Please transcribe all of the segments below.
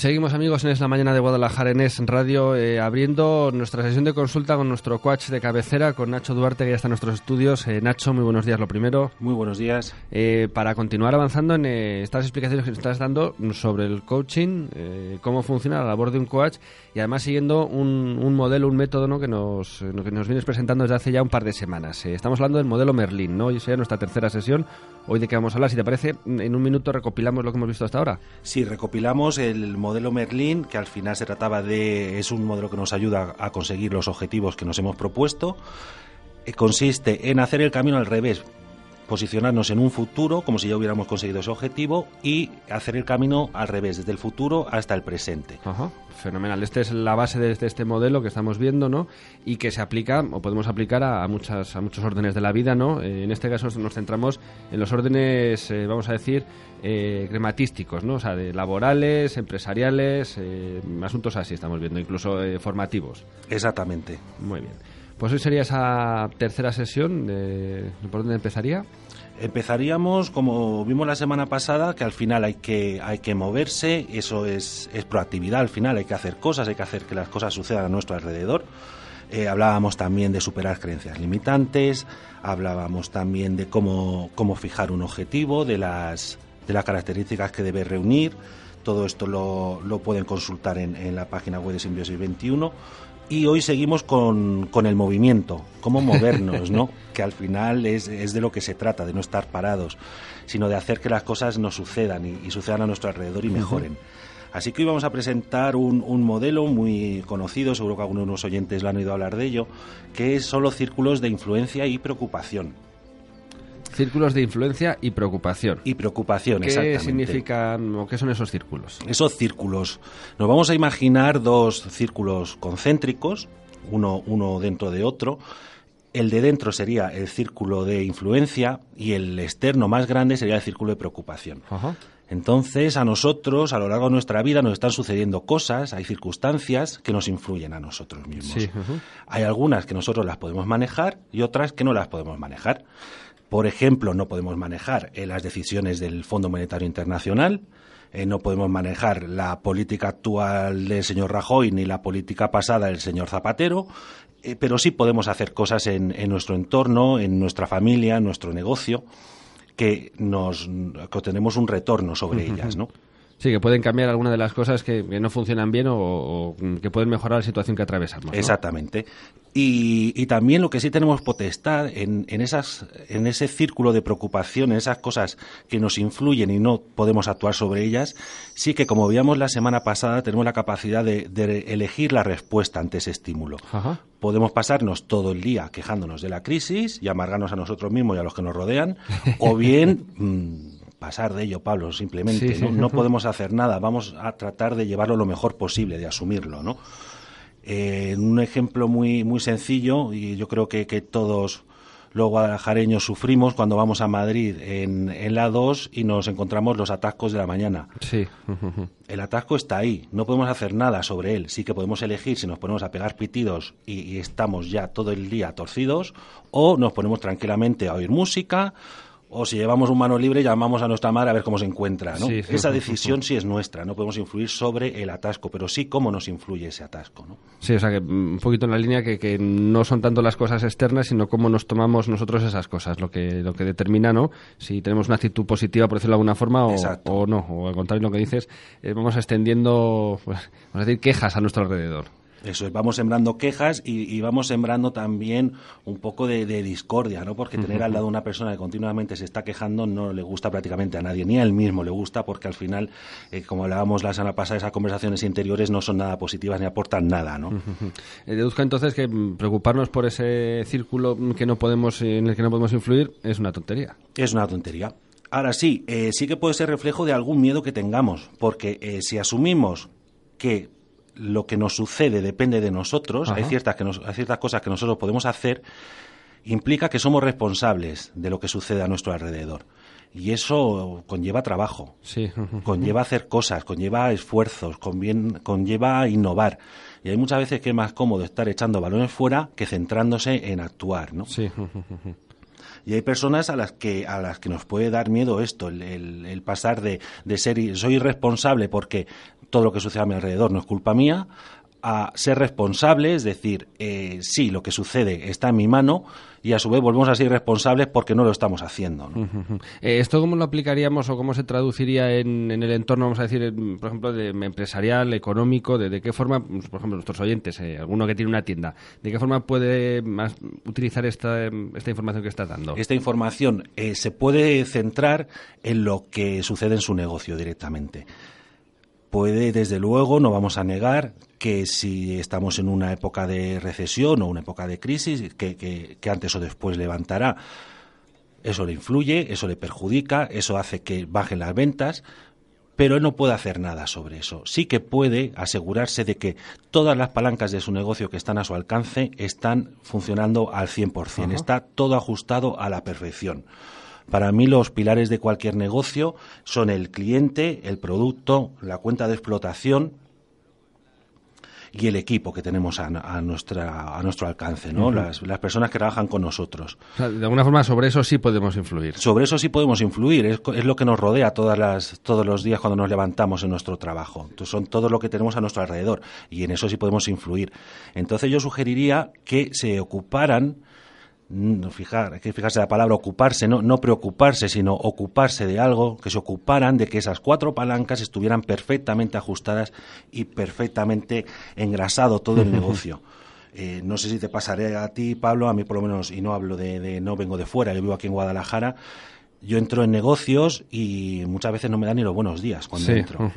Seguimos, amigos, en Es la Mañana de Guadalajara, en Es Radio, abriendo nuestra sesión de consulta con nuestro coach de cabecera, con Nacho Duarte, que ya está en nuestros estudios. Nacho, muy buenos días, lo primero. Muy buenos días. Para continuar avanzando en estas explicaciones que nos estás dando sobre el coaching, cómo funciona la labor de un coach, y además siguiendo un modelo, un método, ¿no?, que nos vienes presentando desde hace ya un par de semanas. Estamos hablando del modelo Merlín, ¿no? Hoy será nuestra tercera sesión. Hoy de qué vamos a hablar, si te parece, en un minuto recopilamos lo que hemos visto hasta ahora. Sí, recopilamos el modelo Merlín, que al final se trataba de... es un modelo que nos ayuda a conseguir los objetivos que nos hemos propuesto. Consiste en hacer el camino al revés, posicionarnos en un futuro como si ya hubiéramos conseguido ese objetivo y hacer el camino al revés, desde el futuro hasta el presente. Ajá, fenomenal. Esta es la base de este modelo que estamos viendo, ¿no? Y que se aplica, o podemos aplicar, a muchos órdenes de la vida, ¿no? En este caso nos centramos en los órdenes, vamos a decir, grematísticos, ¿no? O sea, de laborales, empresariales, asuntos así estamos viendo, incluso formativos. Exactamente. Muy bien. Pues hoy sería esa tercera sesión. ¿Por dónde empezaría? Empezaríamos, como vimos la semana pasada, que al final hay que moverse. Eso es proactividad. Al final hay que hacer cosas, hay que hacer que las cosas sucedan a nuestro alrededor. Hablábamos también de superar creencias limitantes, hablábamos también de cómo fijar un objetivo, de las características que debe reunir. Todo esto lo pueden consultar en la página web de Simbiosis 21. Y hoy seguimos con el movimiento, cómo movernos, ¿no? Que al final es de lo que se trata, de no estar parados, sino de hacer que las cosas nos sucedan y sucedan a nuestro alrededor y mejoren. Así que hoy vamos a presentar un modelo muy conocido, seguro que algunos de los oyentes lo han oído hablar de ello, que son los círculos de influencia y preocupación. Círculos de influencia y preocupación. Y preocupación, ¿qué exactamente significan o qué son esos círculos? Esos círculos. Nos vamos a imaginar dos círculos concéntricos, uno dentro de otro. El de dentro sería el círculo de influencia y el externo más grande sería el círculo de preocupación. Ajá. Entonces, a nosotros, a lo largo de nuestra vida, nos están sucediendo cosas, hay circunstancias que nos influyen a nosotros mismos. Sí, uh-huh. Hay algunas que nosotros las podemos manejar y otras que no las podemos manejar. Por ejemplo, no podemos manejar las decisiones del Fondo Monetario Internacional, no podemos manejar la política actual del señor Rajoy ni la política pasada del señor Zapatero, pero sí podemos hacer cosas en nuestro entorno, en nuestra familia, en nuestro negocio, que tenemos un retorno sobre ellas, ¿no? Sí, que pueden cambiar alguna de las cosas que no funcionan bien o que pueden mejorar la situación que atravesamos, ¿no? Exactamente. Y también lo que sí tenemos potestad en ese círculo de preocupación, en esas cosas que nos influyen y no podemos actuar sobre ellas, sí que, como veíamos la semana pasada, tenemos la capacidad de elegir la respuesta ante ese estímulo. Ajá. Podemos pasarnos todo el día quejándonos de la crisis y amargarnos a nosotros mismos y a los que nos rodean, o bien... pasar de ello, Pablo, simplemente. Sí, ¿no? Sí. No podemos hacer nada, vamos a tratar de llevarlo lo mejor posible, de asumirlo, ¿no? Un ejemplo muy, muy sencillo, y yo creo que todos los guadalajareños sufrimos cuando vamos a Madrid en la 2 y nos encontramos los atascos de la mañana. Sí. El atasco está ahí, no podemos hacer nada sobre él. Sí que podemos elegir si nos ponemos a pegar pitidos y estamos ya todo el día torcidos, o nos ponemos tranquilamente a oír música, o si llevamos un mano libre, llamamos a nuestra madre a ver cómo se encuentra, ¿no? Sí, sí. Esa decisión sí es nuestra, no podemos influir sobre el atasco, pero sí cómo nos influye ese atasco, ¿no? Sí, o sea, que un poquito en la línea que no son tanto las cosas externas, sino cómo nos tomamos nosotros esas cosas, lo que determina, ¿no? Si tenemos una actitud positiva, por decirlo de alguna forma, o no, o al contrario, lo que dices, vamos extendiendo, pues, vamos a decir, quejas a nuestro alrededor. Eso es, vamos sembrando quejas y vamos sembrando también un poco de discordia, ¿no? Porque tener al lado una persona que continuamente se está quejando no le gusta prácticamente a nadie, ni a él mismo le gusta, porque al final, como hablábamos la semana pasada, esas conversaciones interiores no son nada positivas ni aportan nada, ¿no? Deduzco entonces que preocuparnos por ese círculo en el que no podemos influir es una tontería. Es una tontería. Ahora sí, sí que puede ser reflejo de algún miedo que tengamos, porque si asumimos que lo que nos sucede depende de nosotros, hay ciertas cosas que nosotros podemos hacer, implica que somos responsables de lo que sucede a nuestro alrededor. Y eso conlleva trabajo, sí. Conlleva hacer cosas, conlleva esfuerzos, conlleva innovar. Y hay muchas veces que es más cómodo estar echando balones fuera que centrándose en actuar, ¿no? Sí. Y hay personas a las que nos puede dar miedo esto, el pasar de ser soy irresponsable porque todo lo que sucede a mi alrededor no es culpa mía, a ser responsable, es decir, sí, lo que sucede está en mi mano, y a su vez volvemos a ser irresponsables porque no lo estamos haciendo, ¿no? Uh-huh. ¿Esto cómo lo aplicaríamos o cómo se traduciría en el entorno, vamos a decir, por ejemplo, empresarial, económico? ¿De qué forma, pues, por ejemplo, nuestros oyentes, alguno que tiene una tienda, de qué forma puede utilizar esta información que está dando? Esta información se puede centrar en lo que sucede en su negocio directamente. Puede, desde luego, no vamos a negar que si estamos en una época de recesión o una época de crisis, que antes o después levantará, eso le influye, eso le perjudica, eso hace que bajen las ventas, pero él no puede hacer nada sobre eso. Sí que puede asegurarse de que todas las palancas de su negocio que están a su alcance están funcionando al 100%, Ajá. Está todo ajustado a la perfección. Para mí los pilares de cualquier negocio son el cliente, el producto, la cuenta de explotación y el equipo que tenemos a nuestro alcance, ¿no? Uh-huh. Las personas que trabajan con nosotros. O sea, de alguna forma sobre eso sí podemos influir. Sobre eso sí podemos influir, es lo que nos rodea todos los días cuando nos levantamos en nuestro trabajo. Entonces, son todo lo que tenemos a nuestro alrededor y en eso sí podemos influir. Entonces yo sugeriría que se ocuparan, hay que fijarse la palabra ocuparse, no preocuparse, sino ocuparse de algo, que se ocuparan de que esas cuatro palancas estuvieran perfectamente ajustadas y perfectamente engrasado todo el negocio. No sé si te pasará a ti, Pablo, a mí por lo menos, y no hablo no vengo de fuera, yo vivo aquí en Guadalajara. Yo entro en negocios y muchas veces no me dan ni los buenos días cuando entro.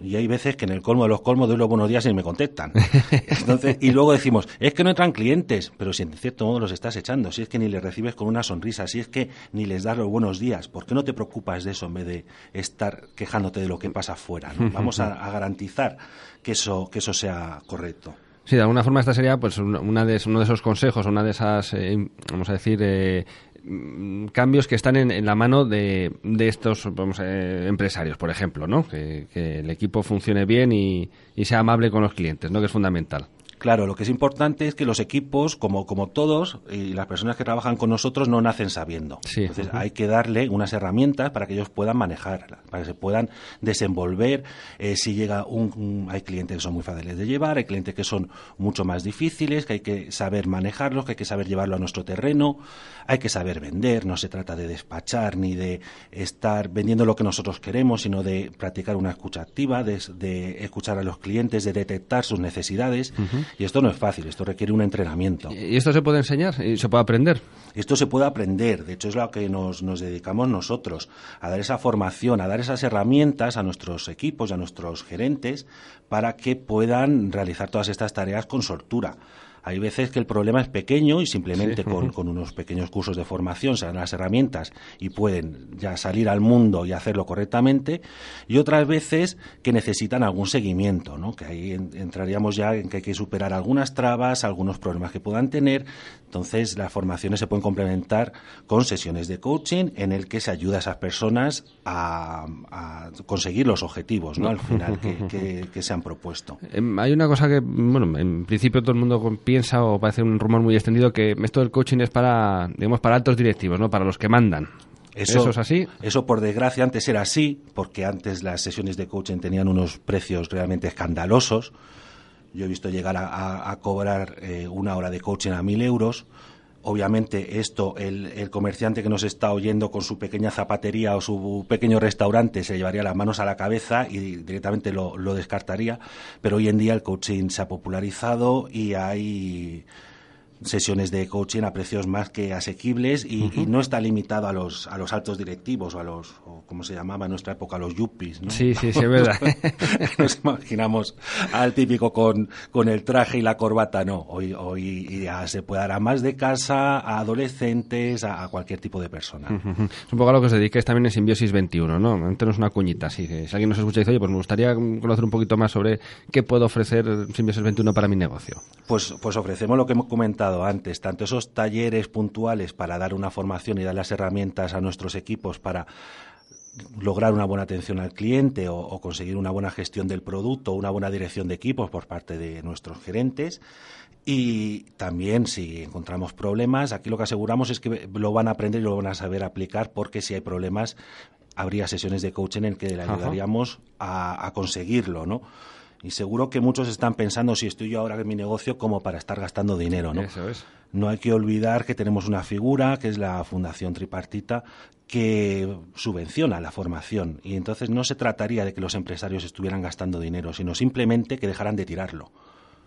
Y hay veces que en el colmo de los colmos doy los buenos días y me contestan. Entonces, y luego decimos, es que no entran clientes, pero si en cierto modo los estás echando, si es que ni les recibes con una sonrisa, si es que ni les das los buenos días, ¿por qué no te preocupas de eso en vez de estar quejándote de lo que pasa afuera, ¿no? Vamos a garantizar que eso sea correcto. Sí, de alguna forma esta sería pues uno de esos consejos, una de esas, vamos a decir, cambios que están en la mano de estos empresarios, por ejemplo, ¿no? Que el equipo funcione bien y sea amable con los clientes, ¿no? Que es fundamental. Claro, lo que es importante es que los equipos, como todos, y las personas que trabajan con nosotros no nacen sabiendo. Sí. Entonces hay que darle unas herramientas para que ellos puedan manejarlas, para que se puedan desenvolver. Si llega hay clientes que son muy fáciles de llevar, hay clientes que son mucho más difíciles, que hay que saber manejarlos, que hay que saber llevarlo a nuestro terreno, hay que saber vender. No se trata de despachar ni de estar vendiendo lo que nosotros queremos, sino de practicar una escucha activa, de escuchar a los clientes, de detectar sus necesidades. Uh-huh. Y esto no es fácil, esto requiere un entrenamiento. ¿Y esto se puede enseñar? ¿Y se puede aprender? Esto se puede aprender, de hecho es lo que nos dedicamos nosotros, a dar esa formación, a dar esas herramientas a nuestros equipos, a nuestros gerentes, para que puedan realizar todas estas tareas con soltura. Hay veces que el problema es pequeño y simplemente con unos pequeños cursos de formación se dan las herramientas y pueden ya salir al mundo y hacerlo correctamente. Y otras veces que necesitan algún seguimiento, ¿no? Que ahí entraríamos ya en que hay que superar algunas trabas, algunos problemas que puedan tener. Entonces, las formaciones se pueden complementar con sesiones de coaching en el que se ayuda a esas personas a conseguir los objetivos, ¿no? Al final que se han propuesto. Hay una cosa que, bueno, en principio todo el mundo piensa o parece un rumor muy extendido que esto del coaching es para, digamos, para altos directivos, ¿no? Para los que mandan. ¿Eso es así? Eso, por desgracia, antes era así, porque antes las sesiones de coaching tenían unos precios realmente escandalosos. Yo he visto llegar a cobrar una hora de coaching a 1.000 euros. Obviamente esto, el comerciante que nos está oyendo con su pequeña zapatería o su pequeño restaurante se llevaría las manos a la cabeza y directamente lo descartaría. Pero hoy en día el coaching se ha popularizado y hay sesiones de coaching a precios más que asequibles y no está limitado a los altos directivos o o como se llamaba en nuestra época, a los yuppies, ¿no? Sí, es verdad. Nos imaginamos al típico con el traje y la corbata, no. Hoy ya se puede dar a más de casa, a adolescentes, a cualquier tipo de persona. Uh-huh. Es un poco a lo que os dediquéis también en Simbiosis 21, ¿no? Antes no es una cuñita, si alguien nos escucha y dice, oye, pues me gustaría conocer un poquito más sobre qué puedo ofrecer Simbiosis 21 para mi negocio. Pues ofrecemos lo que hemos comentado antes, tanto esos talleres puntuales para dar una formación y dar las herramientas a nuestros equipos para lograr una buena atención al cliente o conseguir una buena gestión del producto, una buena dirección de equipos por parte de nuestros gerentes. Y también si encontramos problemas, aquí lo que aseguramos es que lo van a aprender y lo van a saber aplicar, porque si hay problemas habría sesiones de coaching en que le ayudaríamos a conseguirlo, ¿no? Y seguro que muchos están pensando, si estoy yo ahora en mi negocio, como para estar gastando dinero, ¿no? Eso es. No hay que olvidar que tenemos una figura, que es la Fundación Tripartita, que subvenciona la formación. Y entonces no se trataría de que los empresarios estuvieran gastando dinero, sino simplemente que dejaran de tirarlo.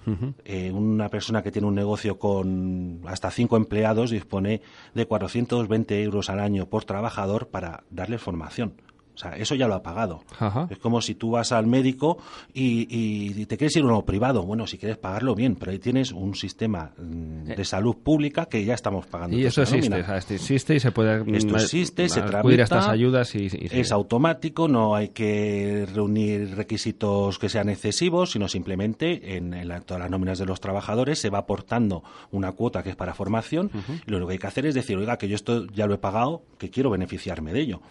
Uh-huh. Una persona que tiene un negocio con hasta 5 empleados dispone de 420 euros al año por trabajador para darle formación. O sea, eso ya lo ha pagado. Ajá. Es como si tú vas al médico y te quieres ir a uno privado. Bueno, si quieres pagarlo, bien, pero ahí tienes un sistema de salud pública que ya estamos pagando. Y eso existe, o sea, existe y se puede acudir a estas ayudas. Es automático, no hay que reunir requisitos que sean excesivos, sino simplemente en todas las nóminas de los trabajadores se va aportando una cuota que es para formación. Uh-huh. Y lo único que hay que hacer es decir, oiga, que yo esto ya lo he pagado, que quiero beneficiarme de ello.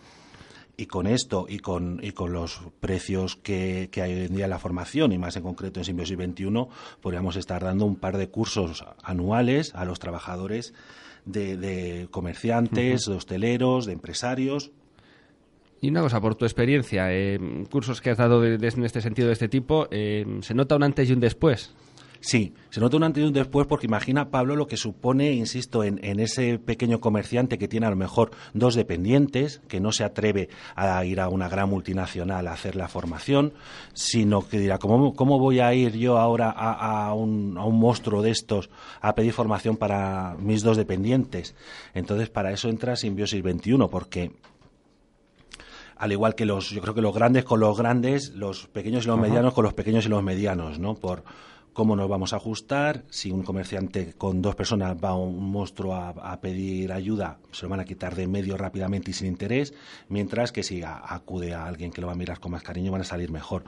Y con esto y con los precios que hay hoy en día en la formación, y más en concreto en Simbiosis 21, podríamos estar dando un par de cursos anuales a los trabajadores de comerciantes, uh-huh, de hosteleros, de empresarios. Y una cosa, por tu experiencia, cursos que has dado en este sentido, de este tipo, ¿se nota un antes y un después? Sí, se nota un antes y un después, porque imagina, Pablo, lo que supone, insisto, en ese pequeño comerciante que tiene a lo mejor 2 dependientes, que no se atreve a ir a una gran multinacional a hacer la formación, sino que dirá, ¿cómo voy a ir yo ahora a un monstruo de estos a pedir formación para mis 2 dependientes? Entonces, para eso entra Simbiosis 21, porque al igual que yo creo que los grandes con los grandes, los pequeños y los, ajá, medianos con los pequeños y los medianos, ¿no? Por cómo nos vamos a ajustar. Si un comerciante con 2 personas va a un monstruo a pedir ayuda, se lo van a quitar de en medio rápidamente y sin interés, mientras que si acude a alguien que lo va a mirar con más cariño, van a salir mejor.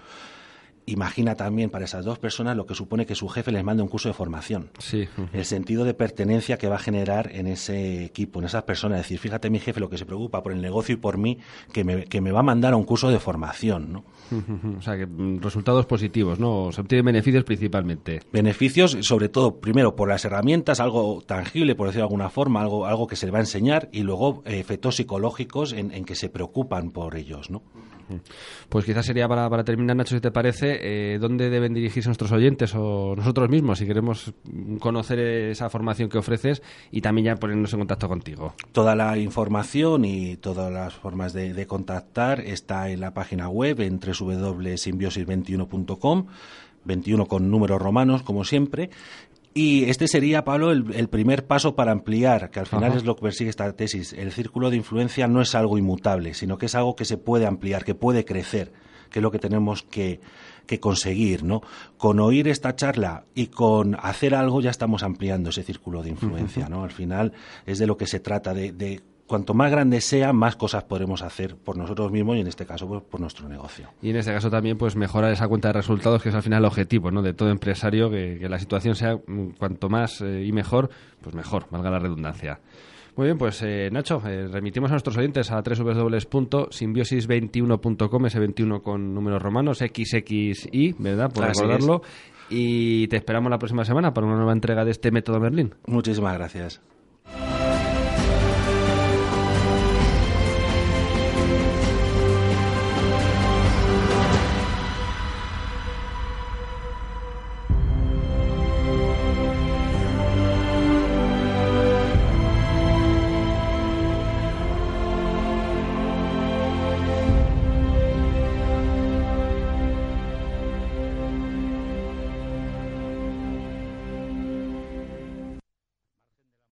Imagina también para esas 2 personas lo que supone que su jefe les mande un curso de formación. Sí. Uh-huh. El sentido de pertenencia que va a generar en ese equipo, en esas personas. Es decir, fíjate, mi jefe lo que se preocupa por el negocio y por mí, que me va a mandar a un curso de formación, ¿no? Uh-huh. O sea, que resultados positivos, ¿no? Se obtienen beneficios principalmente. Beneficios, sobre todo, primero, por las herramientas, algo tangible, por decirlo de alguna forma, algo que se le va a enseñar, y luego efectos psicológicos en que se preocupan por ellos, ¿no? Uh-huh. Pues quizás sería para terminar, Nacho, si te parece, ¿dónde deben dirigirse nuestros oyentes o nosotros mismos si queremos conocer esa formación que ofreces y también ya ponernos en contacto contigo? Toda la información y todas las formas de contactar está en la página web, en www.simbiosis21.com, 21 con números romanos, como siempre. Y este sería, Pablo, el primer paso para ampliar, que al final, ajá, es lo que persigue esta tesis. El círculo de influencia no es algo inmutable, sino que es algo que se puede ampliar, que puede crecer, que es lo que tenemos que conseguir, ¿no? Con oír esta charla y con hacer algo ya estamos ampliando ese círculo de influencia, ¿no? Al final es de lo que se trata, de cuanto más grande sea, más cosas podremos hacer por nosotros mismos y en este caso pues, por nuestro negocio. Y en este caso también pues mejorar esa cuenta de resultados, que es al final el objetivo, ¿no?, de todo empresario, que la situación sea cuanto más y mejor, pues mejor, valga la redundancia. Muy bien, pues Nacho, remitimos a nuestros oyentes a www.simbiosis21.com, ese 21 con números romanos, XXI, ¿verdad?, por recordarlo. Y te esperamos la próxima semana para una nueva entrega de este Método Merlín. Muchísimas gracias.